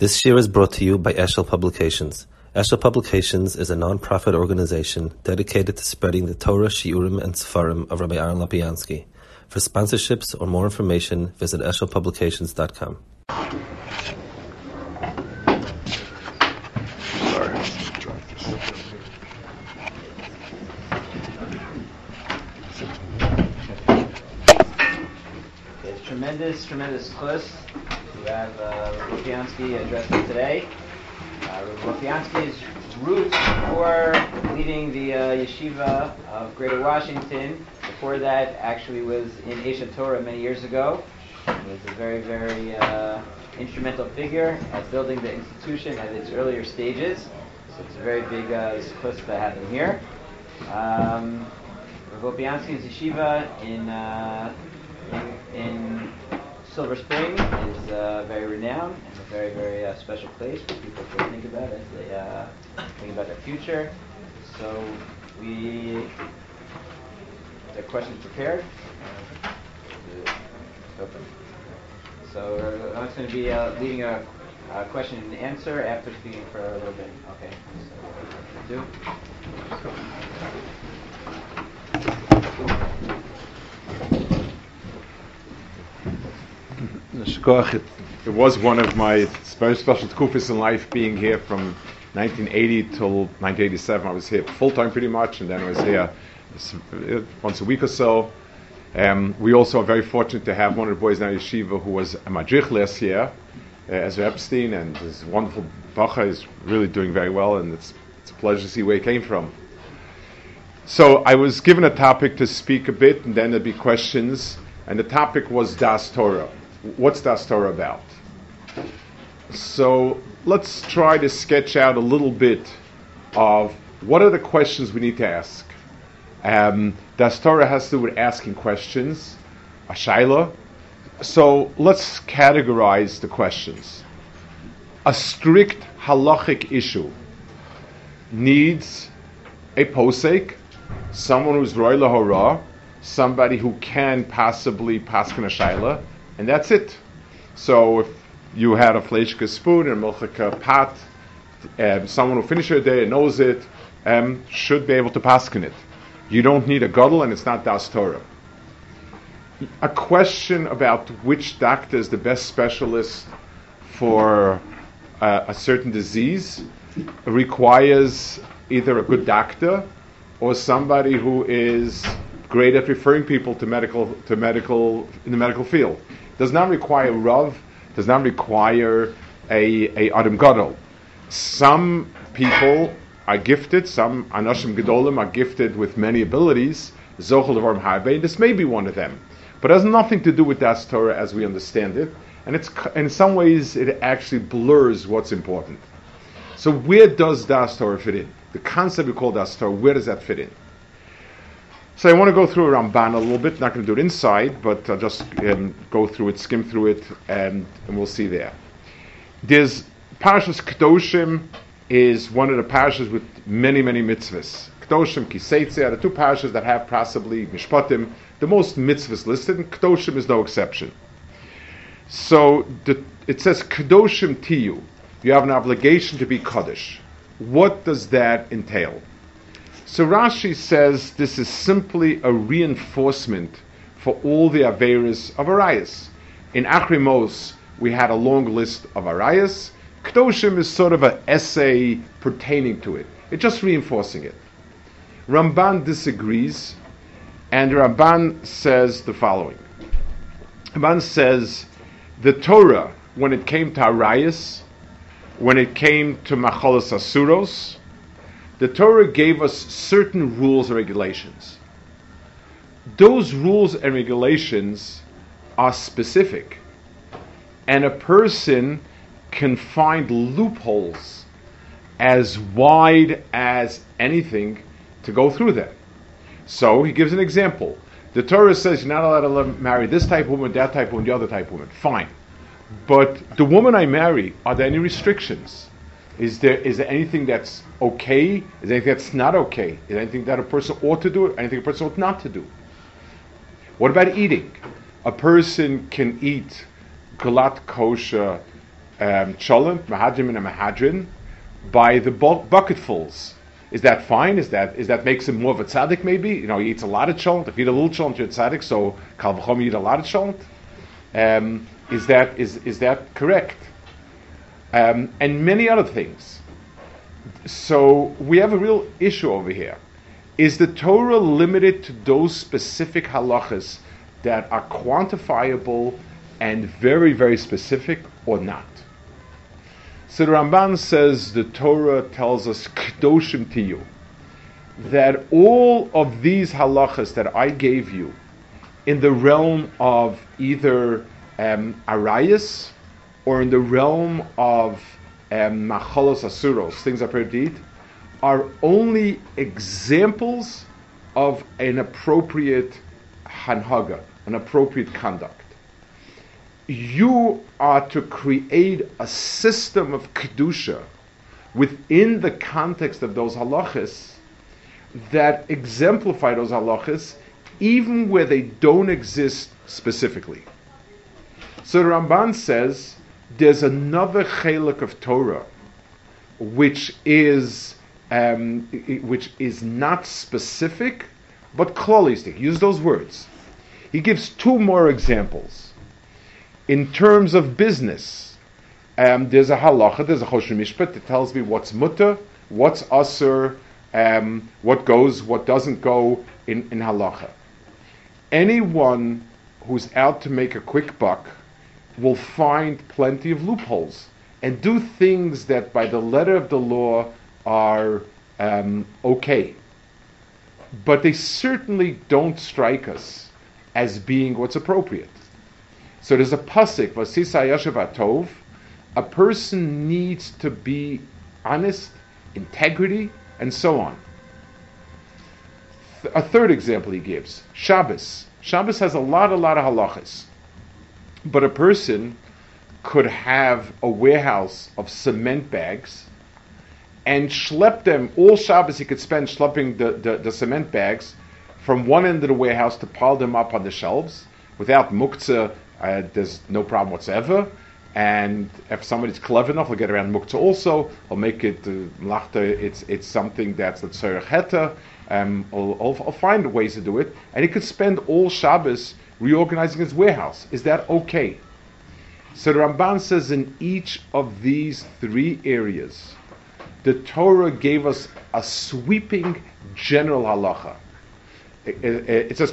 This year is brought to you by Eshel Publications. Eshel Publications is a non-profit organization dedicated to spreading the Torah, Shiurim, and Sefarim of Rabbi Aaron Lopiansky. For sponsorships or more information, visit eshelpublications.com. It's tremendous chus to have Rogopiansky address us today. Rogopiansky's roots for leading the yeshiva of Greater Washington. Before that, actually, was in Asia Torah many years ago. He was a very, very instrumental figure at building the institution at its earlier stages. So it's a very big chus to have him here. Rogopiansky's yeshiva in Silver Spring is very renowned and a very, very special place for people to think about as they think about their future. So there are questions prepared. It's open. So I'm going to be leading a question and answer after speaking for a little bit. Okay. So It was one of my very special tkufis in life, being here from 1980 till 1987. I was here full time pretty much, and then I was here once a week or so. We also are very fortunate to have one of the boys in our yeshiva who was a madrich last year, Ezra Epstein, and his wonderful bacha is really doing very well, and it's a pleasure to see where he came from. So I was given a topic to speak a bit, and then there'd be questions, and the topic was Daas Torah. What's Daas Torah about? So let's try to sketch out a little bit of what are the questions we need to ask. Daas Torah has to do with asking questions, a shaila. So let's categorize the questions. A strict halachic issue needs a posek, someone who's roi lahora, somebody who can possibly paskin a shaila. And that's it. So if you had a fleshka spoon and milchika pot, someone who finished their day and knows it should be able to paskin it. You don't need a gadol, and it's not Daas Torah. A question about which doctor is the best specialist for a certain disease requires either a good doctor or somebody who is great at referring people to medical in the medical field. Does not require Rav, does not require a Adam Gadol. Some people are gifted, some Anashim Gedolim are gifted with many abilities, Zochel Devarim Harbe, this may be one of them. But it has nothing to do with Daas Torah as we understand it, and it's in some ways it actually blurs what's important. So where does Daas Torah fit in? The concept we call Daas Torah, where does that fit in? So I want to go through Ramban a little bit. Not going to do it inside, but I'll just go through it, skim through it, and we'll see there. There's Parashas Kedoshim is one of the parashas with many, many mitzvahs. Kedoshim, Kisetze are the two parashas that have possibly Mishpatim, the most mitzvahs listed, and Kedoshim is no exception. So it says Kedoshim Tiyu. You have an obligation to be Kaddish. What does that entail? So Rashi says this is simply a reinforcement for all the Averis of Arayis. In Achrimos, we had a long list of Arayis. Kedoshim is sort of an essay pertaining to it. It's just reinforcing it. Ramban disagrees, and Ramban says the following. Ramban says the Torah, when it came to Arayis, when it came to Machalas Asuros, the Torah gave us certain rules and regulations. Those rules and regulations are specific, and a person can find loopholes as wide as anything to go through that. So he gives an example. The Torah says you're not allowed to marry this type of woman, that type of woman, the other type of woman. Fine. But the woman I marry, are there any restrictions? Is there anything that's okay? Is there anything that's not okay? Is there anything that a person ought to do? Anything a person ought not to do? What about eating? A person can eat galat kosher cholent, mahadrim, and a mahadrin by the bucketfuls. Is that fine? Is that makes him more of a tzaddik? Maybe, you know, he eats a lot of cholent. If you eat a little cholent, you're a tzaddik. So kal v'chom, you eat a lot of cholent. Is that correct? And many other things. So we have a real issue over here. Is the Torah limited to those specific halachas that are quantifiable and very, very specific, or not? So the Ramban says the Torah tells us Kedoshim to you, that all of these halachas that I gave you in the realm of either Arayis or in the realm of Machalas Asuros, things I prepared to eat, are only examples of an appropriate hanhaga, an appropriate conduct. You are to create a system of kedusha within the context of those halachas that exemplify those halachas even where they don't exist specifically. So the Ramban says there's another chelek of Torah which is not specific, but klalistic. Use those words. He gives two more examples. In terms of business, there's a halacha, there's a Choshen Mishpat that tells me what's mutter, what's asur, what goes, what doesn't go in halacha. Anyone who's out to make a quick buck will find plenty of loopholes and do things that by the letter of the law are okay. But they certainly don't strike us as being what's appropriate. So there's a pasuk, Vasisa yashivat tov. A person needs to be honest, integrity, and so on. A third example he gives, Shabbos. Shabbos has a lot of halachas. But a person could have a warehouse of cement bags and schlep them, all Shabbos he could spend schlepping the cement bags from one end of the warehouse to pile them up on the shelves. Without muktze, there's no problem whatsoever. And if somebody's clever enough, he'll get around muktze also. He'll make it lachta, it's something that's the Tzor Chetter. I'll find ways to do it. And he could spend all Shabbos reorganizing his warehouse. Is that okay? So the Ramban says in each of these three areas, the Torah gave us a sweeping general halacha. It says,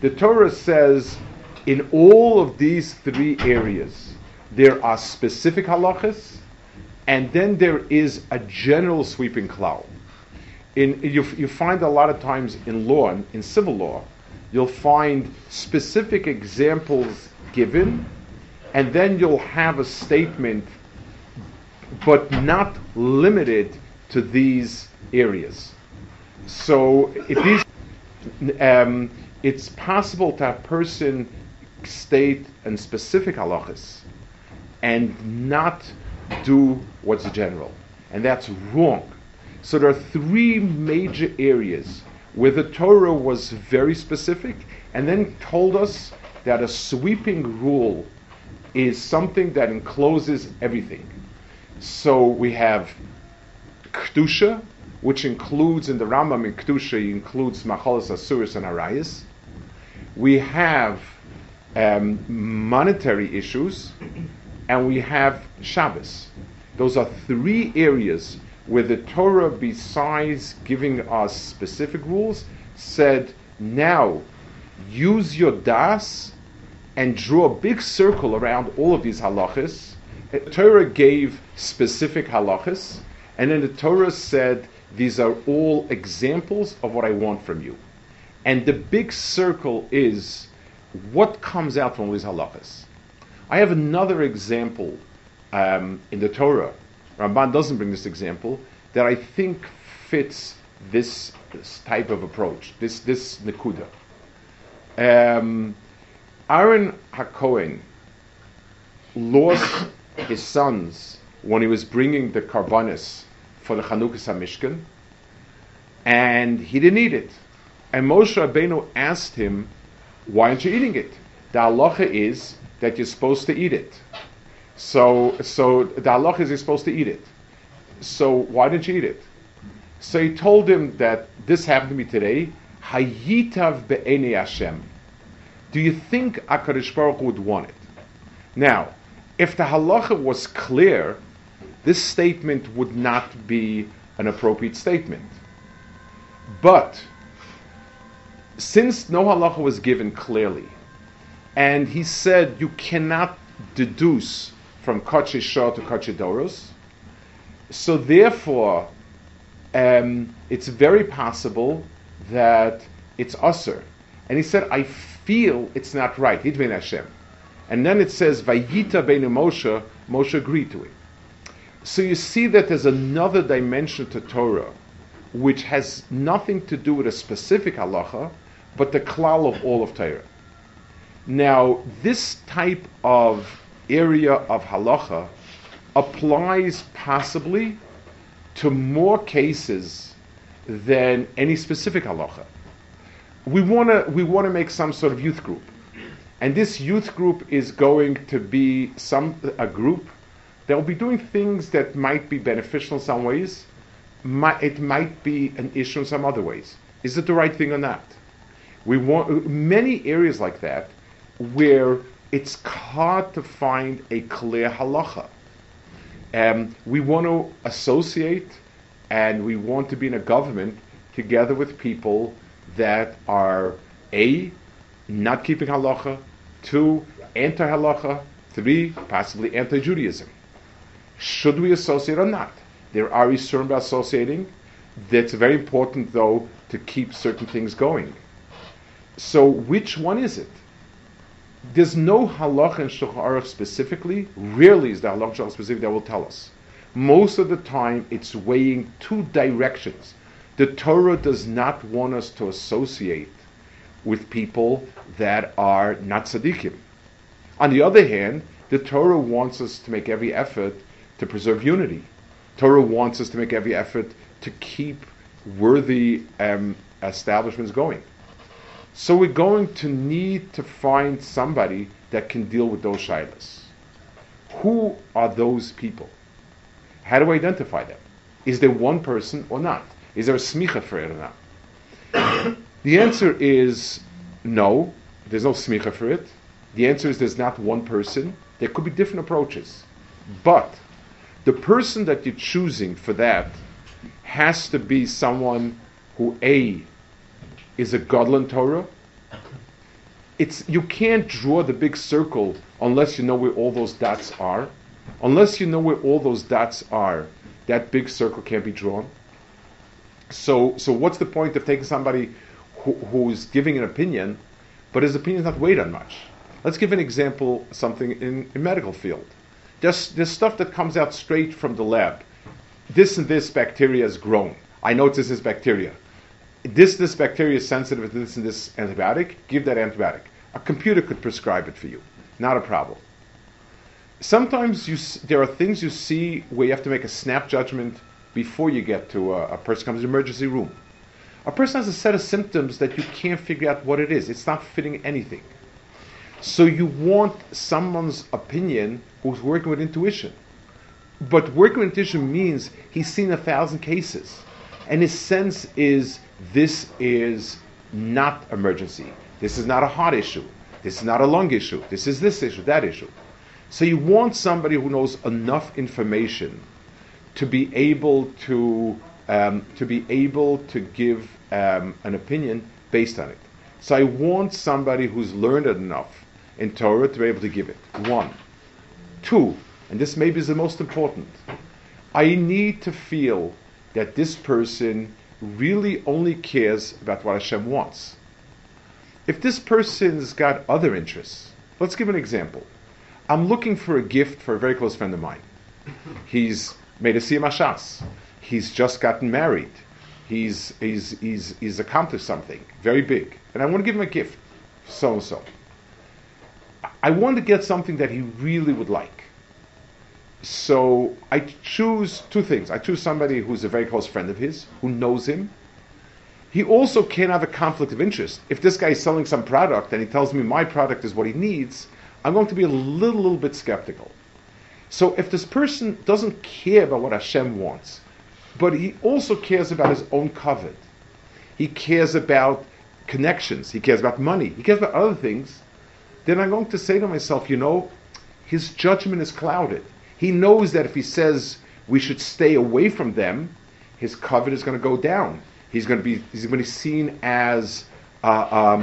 the Torah says in all of these three areas, there are specific halachas, and then there is a general sweeping klal. You find a lot of times in law, in civil law, you'll find specific examples given, and then you'll have a statement, but not limited to these areas. So if these, it's possible to have person state and specific halachas and not do what's general. And that's wrong. So there are three major areas where the Torah was very specific and then told us that a sweeping rule is something that encloses everything. So we have Kedusha, which includes, in the Rambam in Kedusha, includes Machalas Asuris and Arayis. We have monetary issues, and we have Shabbos. Those are three areas where the Torah, besides giving us specific rules, said, now, use your das and draw a big circle around all of these halachas. The Torah gave specific halachas, and then the Torah said, these are all examples of what I want from you. And the big circle is what comes out from all these halachas. I have another example in the Torah. Ramban doesn't bring this example, that I think fits this type of approach, this nekuda. Aaron HaKohen lost his sons when he was bringing the karbanis for the Chanukah Samishkan, and he didn't eat it. And Moshe Rabbeinu asked him, why aren't you eating it? the halacha is that you're supposed to eat it. So the halacha is you're supposed to eat it. So why didn't you eat it? So he told him that this happened to me today. Hayitav be'enei Hashem. Do you think HaKadosh Baruch Hu would want it? Now, if the halacha was clear, this statement would not be an appropriate statement. But since no halacha was given clearly, and he said you cannot deduce from Kachei Shah to Kachei Doros, so therefore it's very possible that it's usur. And he said, I feel it's not right. Hidbein Hashem. And then it says, Vayita beinu Moshe, Moshe agreed to it. So you see that there's another dimension to Torah, which has nothing to do with a specific halacha, but the klal of all of Torah. Now, this type of area of halacha applies possibly to more cases than any specific halacha. We want to make some sort of youth group, and this youth group is going to be a group that will be doing things that might be beneficial in some ways. It might be an issue in some other ways. Is it the right thing or not? We want many areas like that where it's hard to find a clear halacha. We want to associate, and we want to be in a government together with people that are A, not keeping halacha, 2, anti-halacha, 3, possibly anti-Judaism. Should we associate or not? There are issurim about associating. That's very important, though, to keep certain things going. So which one is it? There's no halacha in Shulchan Aruch specifically. Rarely is the halacha in Shulchan Aruch specifically that will tell us. Most of the time, it's weighing two directions. The Torah does not want us to associate with people that are not tzaddikim. On the other hand, the Torah wants us to make every effort to preserve unity. Torah wants us to make every effort to keep worthy establishments going. So we're going to need to find somebody that can deal with those shaylas. Who are those people? How do I identify them? Is there one person or not? Is there a smicha for it or not? The answer is no, there's no smicha for it. The answer is there's not one person. There could be different approaches. But the person that you're choosing for that has to be someone who A, is a godlin Torah. You can't draw the big circle unless you know where all those dots are. Unless you know where all those dots are, that big circle can't be drawn. So what's the point of taking somebody who's giving an opinion, but his opinion is not weighed on much? Let's give an example, something in the medical field. There's stuff that comes out straight from the lab. This and this bacteria has grown. I know it's this bacteria. This bacteria is sensitive to this and this antibiotic. Give that antibiotic. A computer could prescribe it for you. Not a problem. Sometimes there are things you see where you have to make a snap judgment before you get to a person comes to the emergency room. A person has a set of symptoms that you can't figure out what it is. It's not fitting anything. So you want someone's opinion who's working with intuition. But working with intuition means he's seen 1,000 cases. And his sense is, this is not emergency. This is not a heart issue. This is not a lung issue. This is this issue, that issue. So you want somebody who knows enough information to be able to give an opinion based on it. So I want somebody who's learned enough in Torah to be able to give it. 1. 2, and this maybe is the most important, I need to feel that this person really only cares about what Hashem wants. If this person's got other interests, let's give an example. I'm looking for a gift for a very close friend of mine. He's made a siyum hashas. He's just gotten married. He's accomplished something very big. And I want to give him a gift, so and so. I want to get something that he really would like. So I choose two things. I choose somebody who's a very close friend of his, who knows him, he also can't have a conflict of interest. If this guy is selling some product and he tells me my product is what he needs, I'm going to be a little bit skeptical. So if this person doesn't care about what Hashem wants, but he also cares about his own covet, he cares about connections, he cares about money, he cares about other things, then I'm going to say to myself, you know, his judgment is clouded. He knows that if he says we should stay away from them, his covet is going to go down. He's going to be seen as a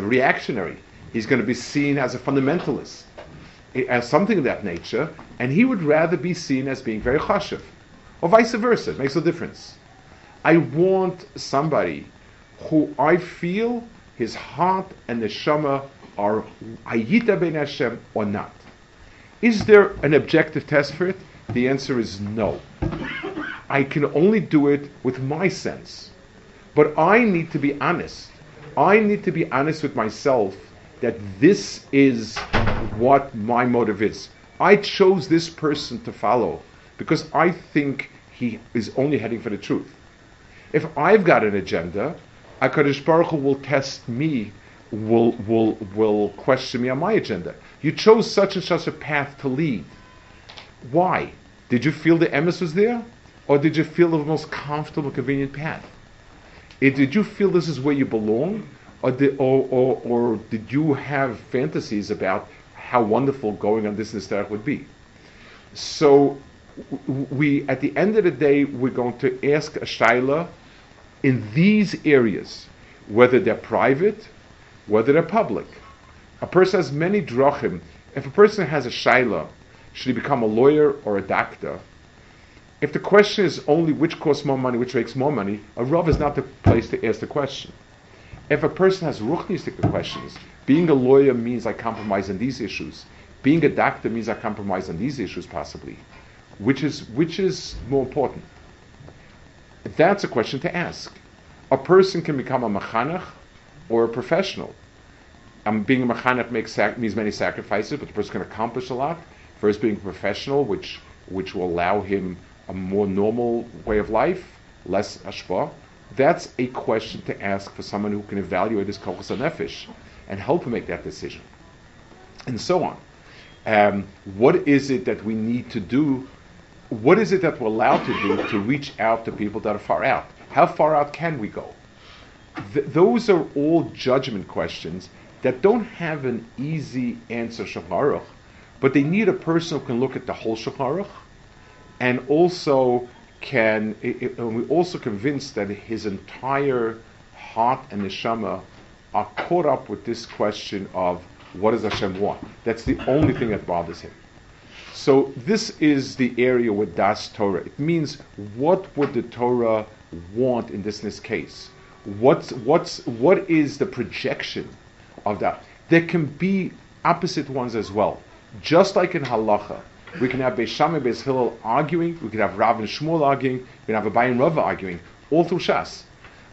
reactionary. He's going to be seen as a fundamentalist, as something of that nature, and he would rather be seen as being very chashev, or vice versa. It makes no difference. I want somebody who I feel his heart and neshama are hayita ben Hashem or not. Is there an objective test for it? The answer is no. I can only do it with my sense. But I need to be honest. I need to be honest with myself that this is what my motive is. I chose this person to follow because I think he is only heading for the truth. If I've got an agenda, HaKadosh Baruch Hu will test me, will question me on my agenda. You chose such and such a path to lead. Why? Did you feel the emes was there? Or did you feel the most comfortable, convenient path? Did you feel this is where you belong? Or did you have fantasies about how wonderful going on this and that would be? So we, at the end of the day, we're going to ask a shaila in these areas, whether they're private, whether they're public. A person has many drachim. If a person has a shaila, should he become a lawyer or a doctor? If the question is only which costs more money, which makes more money, a Rav is not the place to ask the question. If a person has ruchnistic questions, being a lawyer means I compromise on these issues. Being a doctor means I compromise on these issues, possibly. Which is more important? That's a question to ask. A person can become a mechanech or a professional. Being a mechanech means many sacrifices, but the person can accomplish a lot. First, being a professional, which will allow him a more normal way of life, less ashpa. That's a question to ask for someone who can evaluate his kochos nefesh and help him make that decision, and so on. What is it that we need to do? What is it that we're allowed to do to reach out to people that are far out? How far out can we go? Those are all judgment questions that don't have an easy answer, Shulchan Aruch, but they need a person who can look at the whole Shulchan Aruch, and also we're also convinced that his entire heart and neshama are caught up with this question of what does Hashem want? That's the only thing that bothers him. So this is the area with Daas Torah. It means what would the Torah want in this case? What is the projection of that? There can be opposite ones as well. Just like in halacha, we can have Beis Shammai, Beis Hillel arguing, we can have Rav and Shmuel arguing, we can have Abai and Rava arguing, all through Shas.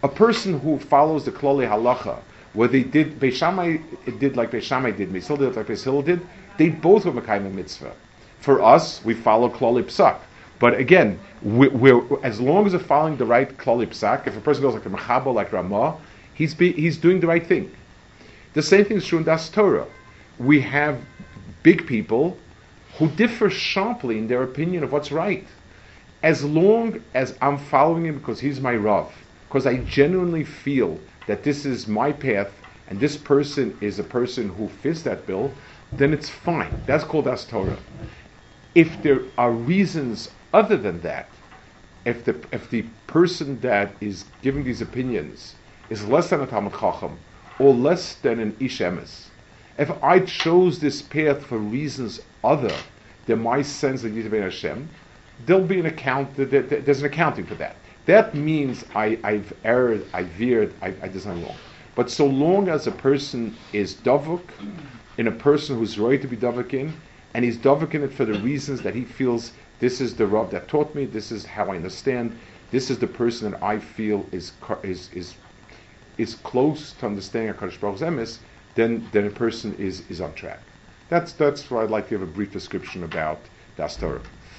A person who follows the klali halacha, where they did, Beis Shammai did like Beis Shammai did, Beis Hillel did like Beis Hillel did, they both were Mekayim and Mitzvah. For us, we follow klali Psak. But again, we're, as long as we're following the right klali Psak, if a person goes like a Mechabo, like Ramah, he's doing the right thing. The same thing is true in Daas Torah. We have big people who differ sharply in their opinion of what's right. As long as I'm following him because he's my Rav, because I genuinely feel that this is my path and this person is a person who fits that bill, then it's fine. That's called Daas Torah. If there are reasons other than that, if the person that is giving these opinions is less than a Talmid Chacham or less than an Ish Emes, if I chose this path for reasons other than my sense of Yitavin Hashem, there'll be an account, there's an accounting for that. That means I've erred, I've veered, I did something wrong. But so long as a person is Davuk, in a person who's ready to be Davuk in, and he's Davuk in it for the reasons that he feels, this is the Rav that taught me, this is how I understand, this is the person that I feel is close to understanding HaKadosh Baruch Hu's emes, then a person is on track. That's why I'd like to give a brief description about Daas Torah.